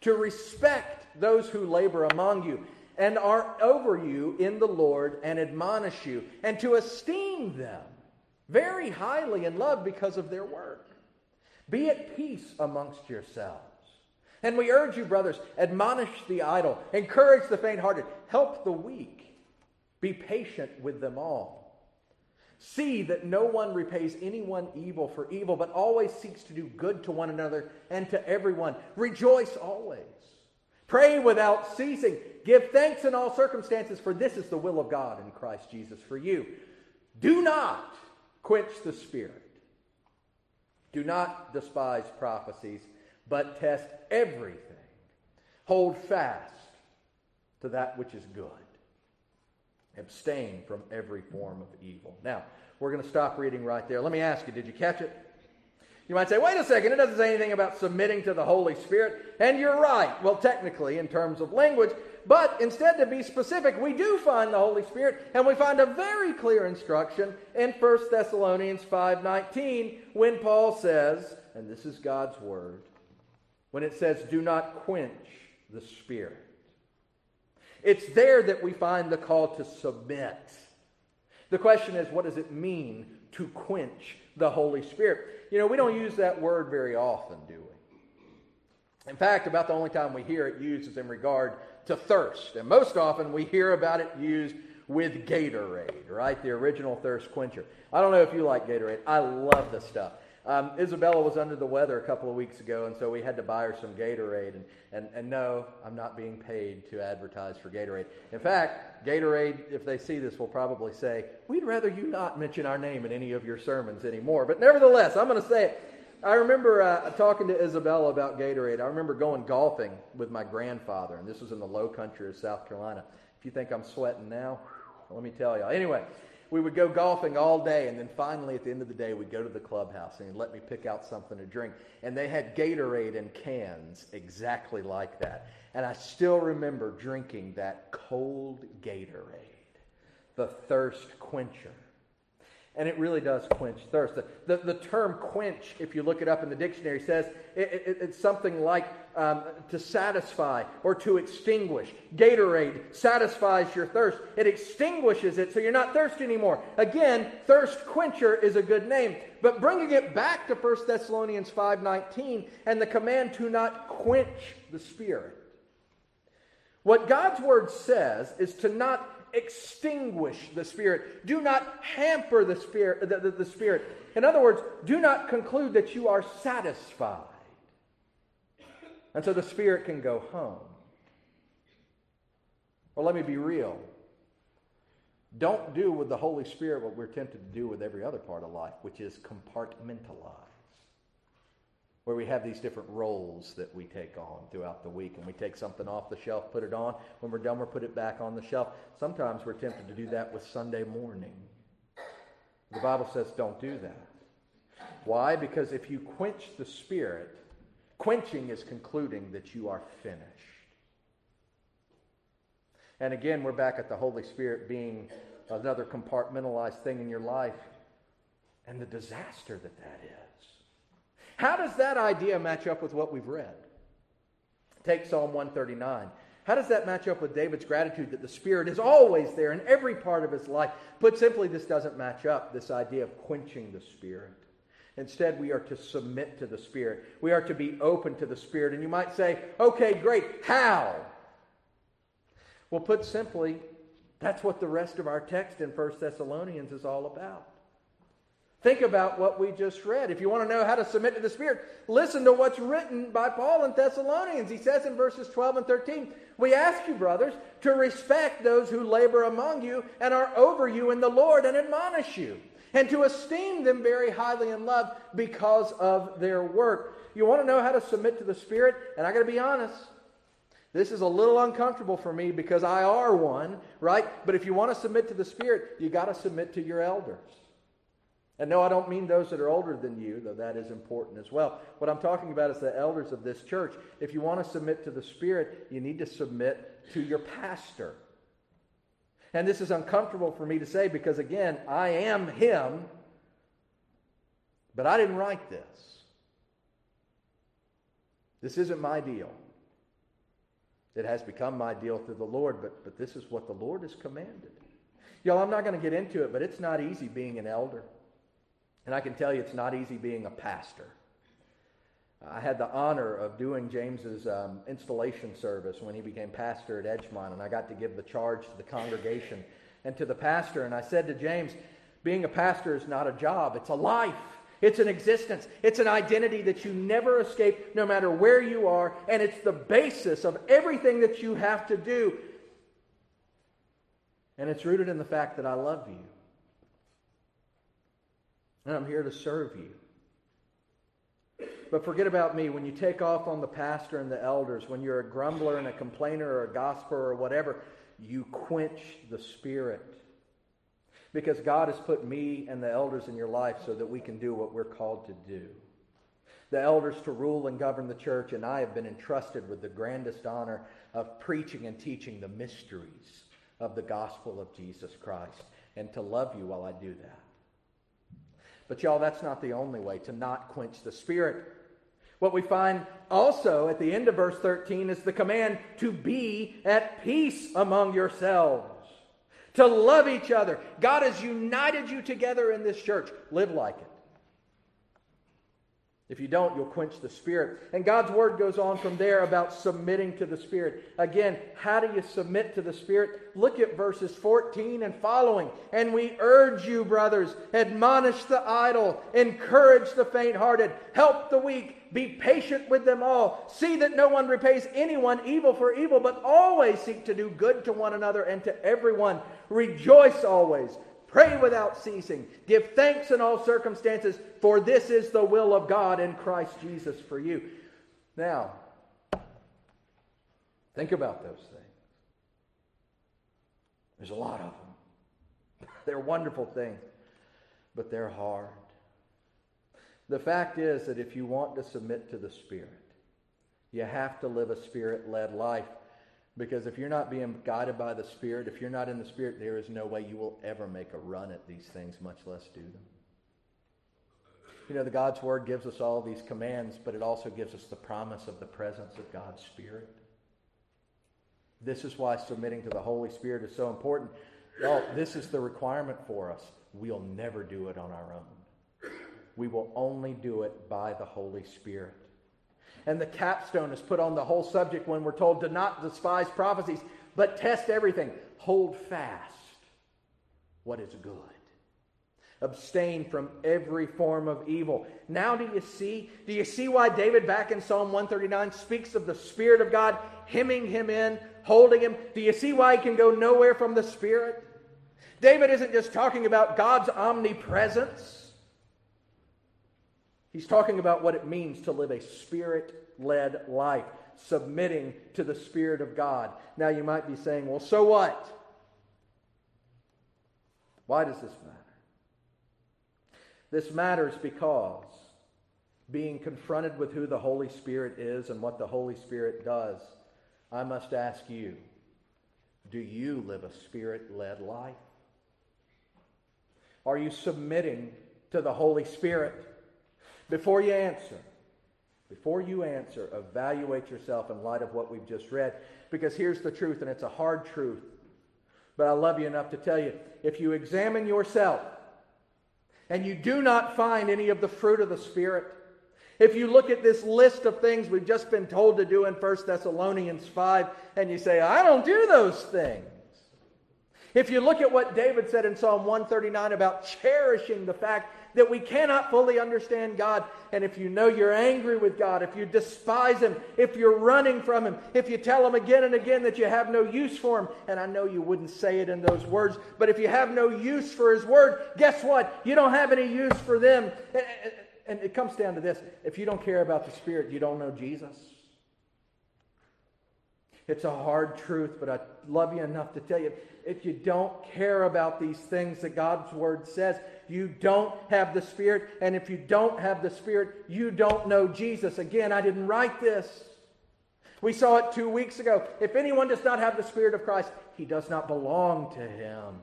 to respect those who labor among you and are over you in the Lord and admonish you, and to esteem them very highly in love because of their work. Be at peace amongst yourselves. And we urge you, brothers, admonish the idle, encourage the faint-hearted, help the weak, be patient with them all. See that no one repays anyone evil for evil, but always seeks to do good to one another and to everyone. Rejoice always. Pray without ceasing. Give thanks in all circumstances, for this is the will of God in Christ Jesus for you. Do not quench the Spirit. Do not despise prophecies, but test everything. Hold fast to that which is good. Abstain from every form of evil. Now, we're going to stop reading right there. Let me ask you, did you catch it? You might say, wait a second, it doesn't say anything about submitting to the Holy Spirit. And you're right. Well, technically, in terms of language. But instead, to be specific, we do find the Holy Spirit, and we find a very clear instruction in 1 Thessalonians 5:19 when Paul says, and this is God's word, when it says, do not quench the Spirit. It's there that we find the call to submit. The question is, what does it mean to quench the Holy Spirit? You know, we don't use that word very often, do we? In fact, about the only time we hear it used is in regard to thirst. And most often we hear about it used with Gatorade, right? The original thirst quencher. I don't know if you like Gatorade. I love this stuff. Isabella was under the weather a couple of weeks ago, and so we had to buy her some Gatorade. And no, I'm not being paid to advertise for Gatorade. In fact, Gatorade, if they see this, will probably say, we'd rather you not mention our name in any of your sermons anymore. But nevertheless, I'm going to say it. I remember talking to Isabella about Gatorade. I remember going golfing with my grandfather, and this was in the low country of South Carolina. If you think I'm sweating now, let me tell you. Anyway, we would go golfing all day, and then finally at the end of the day, we'd go to the clubhouse, and he'd let me pick out something to drink. And they had Gatorade in cans exactly like that. And I still remember drinking that cold Gatorade, the thirst quencher. And it really does quench thirst. The term quench, if you look it up in the dictionary, says it's something like to satisfy or to extinguish. Gatorade satisfies your thirst. It extinguishes it so you're not thirsty anymore. Again, thirst quencher is a good name. But bringing it back to 1 Thessalonians 5:19 and the command to not quench the Spirit. What God's Word says is to not extinguish the Spirit. Do not hamper the Spirit. The Spirit. In other words, do not conclude that you are satisfied. And so the Spirit can go home. Or let me be real. Don't do with the Holy Spirit what we're tempted to do with every other part of life, which is compartmentalize, where we have these different roles that we take on throughout the week. And we take something off the shelf, put it on. When we're done, we put it back on the shelf. Sometimes we're tempted to do that with Sunday morning. The Bible says don't do that. Why? Because if you quench the Spirit, quenching is concluding that you are finished. And again, we're back at the Holy Spirit being another compartmentalized thing in your life and the disaster that is. How does that idea match up with what we've read? Take Psalm 139. How does that match up with David's gratitude that the Spirit is always there in every part of his life? Put simply, this doesn't match up, this idea of quenching the Spirit. Instead, we are to submit to the Spirit. We are to be open to the Spirit. And you might say, okay, great, how? Well, put simply, that's what the rest of our text in 1 Thessalonians is all about. Think about what we just read. If you want to know how to submit to the Spirit, listen to what's written by Paul in Thessalonians. He says in verses 12 and 13, we ask you, brothers, to respect those who labor among you and are over you in the Lord and admonish you, and to esteem them very highly in love because of their work. You want to know how to submit to the Spirit? And I got to be honest, this is a little uncomfortable for me because I are one, right? But if you want to submit to the Spirit, you got to submit to your elders. And no, I don't mean those that are older than you, though that is important as well. What I'm talking about is the elders of this church. If you want to submit to the Spirit, you need to submit to your pastor. And this is uncomfortable for me to say because, again, I am him, but I didn't write this. This isn't my deal. It has become my deal through the Lord, but this is what the Lord has commanded. Y'all, I'm not going to get into it, but it's not easy being an elder. And I can tell you it's not easy being a pastor. I had the honor of doing James's installation service when he became pastor at Edgemont, and I got to give the charge to the congregation and to the pastor. And I said to James, being a pastor is not a job, it's a life. It's an existence. It's an identity that you never escape no matter where you are, and it's the basis of everything that you have to do. And it's rooted in the fact that I love you. And I'm here to serve you. But forget about me. When you take off on the pastor and the elders, when you're a grumbler and a complainer or a gossiper or whatever, you quench the Spirit. Because God has put me and the elders in your life so that we can do what we're called to do. The elders to rule and govern the church, and I have been entrusted with the grandest honor of preaching and teaching the mysteries of the gospel of Jesus Christ, and to love you while I do that. But y'all, that's not the only way to not quench the Spirit. What we find also at the end of verse 13 is the command to be at peace among yourselves, to love each other. God has united you together in this church. Live like it. If you don't, you'll quench the Spirit. And God's Word goes on from there about submitting to the Spirit. Again, how do you submit to the Spirit? Look at verses 14 and following. And we urge you, brothers, admonish the idle, encourage the faint-hearted, help the weak, be patient with them all. See that no one repays anyone evil for evil, but always seek to do good to one another and to everyone. Rejoice always. Pray without ceasing. Give thanks in all circumstances, for this is the will of God in Christ Jesus for you. Now, think about those things. There's a lot of them. They're wonderful things, but they're hard. The fact is that if you want to submit to the Spirit, you have to live a Spirit-led life. Because if you're not being guided by the Spirit, if you're not in the Spirit, there is no way you will ever make a run at these things, much less do them. You know, the God's Word gives us all these commands, but it also gives us the promise of the presence of God's Spirit. This is why submitting to the Holy Spirit is so important. Y'all, this is the requirement for us. We'll never do it on our own. We will only do it by the Holy Spirit. And the capstone is put on the whole subject when we're told to not despise prophecies, but test everything. Hold fast what is good. Abstain from every form of evil. Now do you see? Do you see why David back in Psalm 139 speaks of the Spirit of God hemming him in, holding him? Do you see why he can go nowhere from the Spirit? David isn't just talking about God's omnipresence. He's talking about what it means to live a Spirit-led life, submitting to the Spirit of God. Now you might be saying, well, so what? Why does this matter? This matters because being confronted with who the Holy Spirit is and what the Holy Spirit does, I must ask you, do you live a Spirit-led life? Are you submitting to the Holy Spirit? Before you answer, evaluate yourself in light of what we've just read. Because here's the truth, and it's a hard truth. But I love you enough to tell you, if you examine yourself and you do not find any of the fruit of the Spirit, if you look at this list of things we've just been told to do in 1 Thessalonians 5, and you say, I don't do those things. If you look at what David said in Psalm 139 about cherishing the fact that we cannot fully understand God. And if you know you're angry with God, if you despise Him, if you're running from Him, if you tell Him again and again that you have no use for Him, and I know you wouldn't say it in those words, but if you have no use for His Word, guess what? You don't have any use for them. And it comes down to this. If you don't care about the Spirit, you don't know Jesus. It's a hard truth, but I love you enough to tell you, if you don't care about these things that God's Word says, you don't have the Spirit. And if you don't have the Spirit, you don't know Jesus. Again, I didn't write this. We saw it 2 weeks ago. If anyone does not have the Spirit of Christ, he does not belong to Him.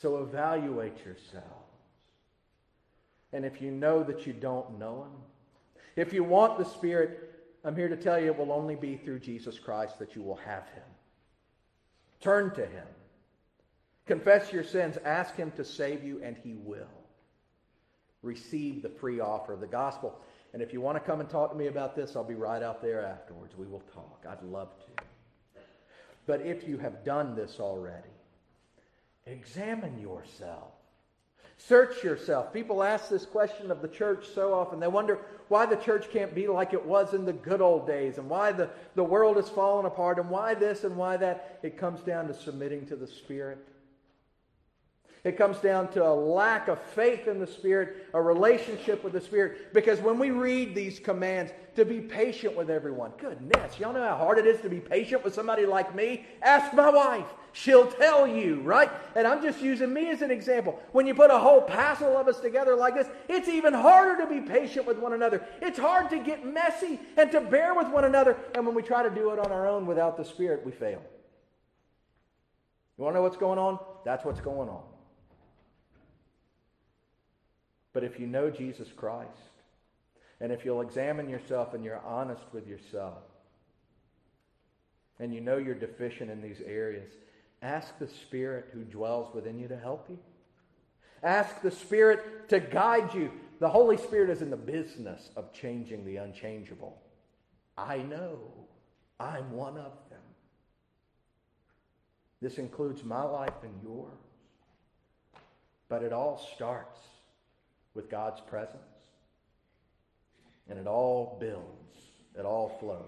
So evaluate yourselves. And if you know that you don't know Him, if you want the Spirit, I'm here to tell you it will only be through Jesus Christ that you will have Him. Turn to Him. Confess your sins. Ask Him to save you, and He will. Receive the free offer of the gospel. And if you want to come and talk to me about this, I'll be right out there afterwards. We will talk. I'd love to. But if you have done this already, examine yourself. Search yourself. People ask this question of the church so often. They wonder why the church can't be like it was in the good old days and why the world has fallen apart and why this and why that. It comes down to submitting to the Spirit. It comes down to a lack of faith in the Spirit, a relationship with the Spirit. Because when we read these commands to be patient with everyone, goodness, y'all know how hard it is to be patient with somebody like me? Ask my wife. She'll tell you, right? And I'm just using me as an example. When you put a whole passel of us together like this, it's even harder to be patient with one another. It's hard to get messy and to bear with one another. And when we try to do it on our own without the Spirit, we fail. You want to know what's going on? That's what's going on. But if you know Jesus Christ, and if you'll examine yourself and you're honest with yourself, and you know you're deficient in these areas, ask the Spirit who dwells within you to help you. Ask the Spirit to guide you. The Holy Spirit is in the business of changing the unchangeable. I know I'm one of them. This includes my life and yours. But it all starts with God's presence. And it all builds, it all flows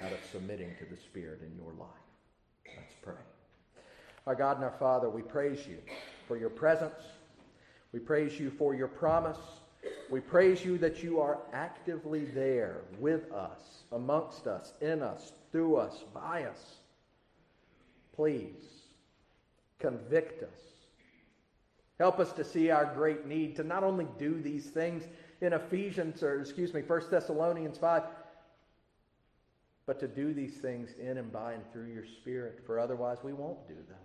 out of submitting to the Spirit in your life. Let's pray. Our God and our Father, we praise you for your presence. We praise you for your promise. We praise you that you are actively there with us, amongst us, in us, through us, by us. Please convict us. Help us to see our great need to not only do these things in 1 Thessalonians 5, but to do these things in and by and through your Spirit, for otherwise we won't do them.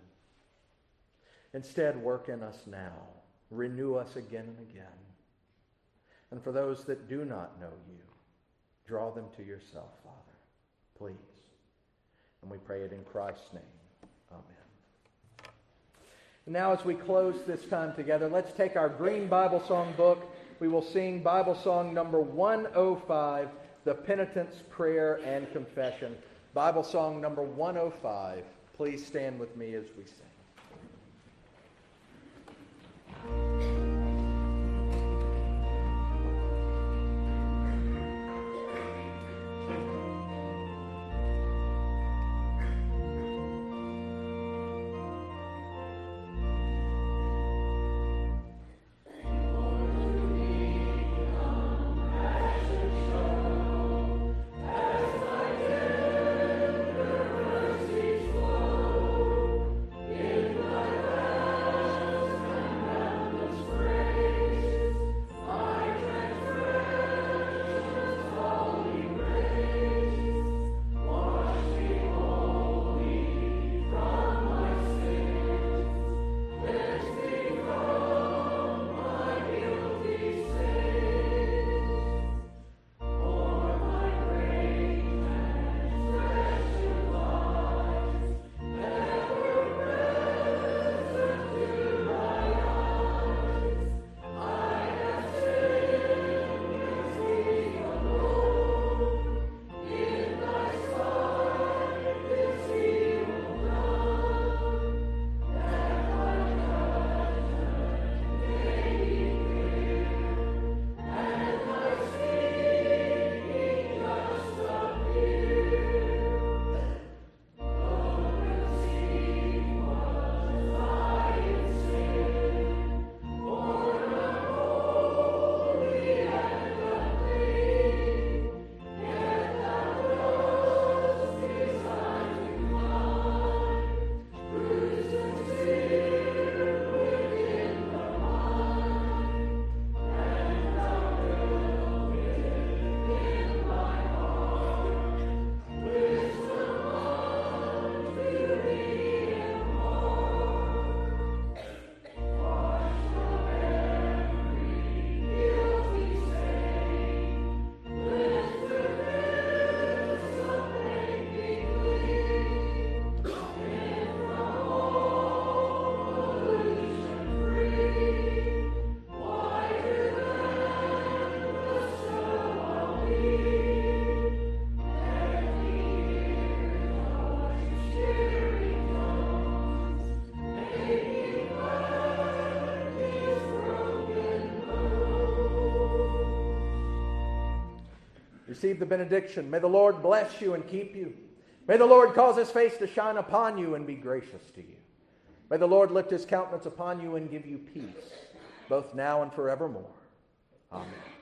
Instead, work in us now. Renew us again and again. And for those that do not know you, draw them to yourself, Father, please. And we pray it in Christ's name. Amen. Now as we close this time together, let's take our green Bible song book. We will sing Bible song number 105, The Penitent's Prayer and Confession. Bible song number 105. Please stand with me as we sing. Receive the benediction. May the Lord bless you and keep you. May the Lord cause his face to shine upon you and be gracious to you. May the Lord lift his countenance upon you and give you peace, both now and forevermore. Amen.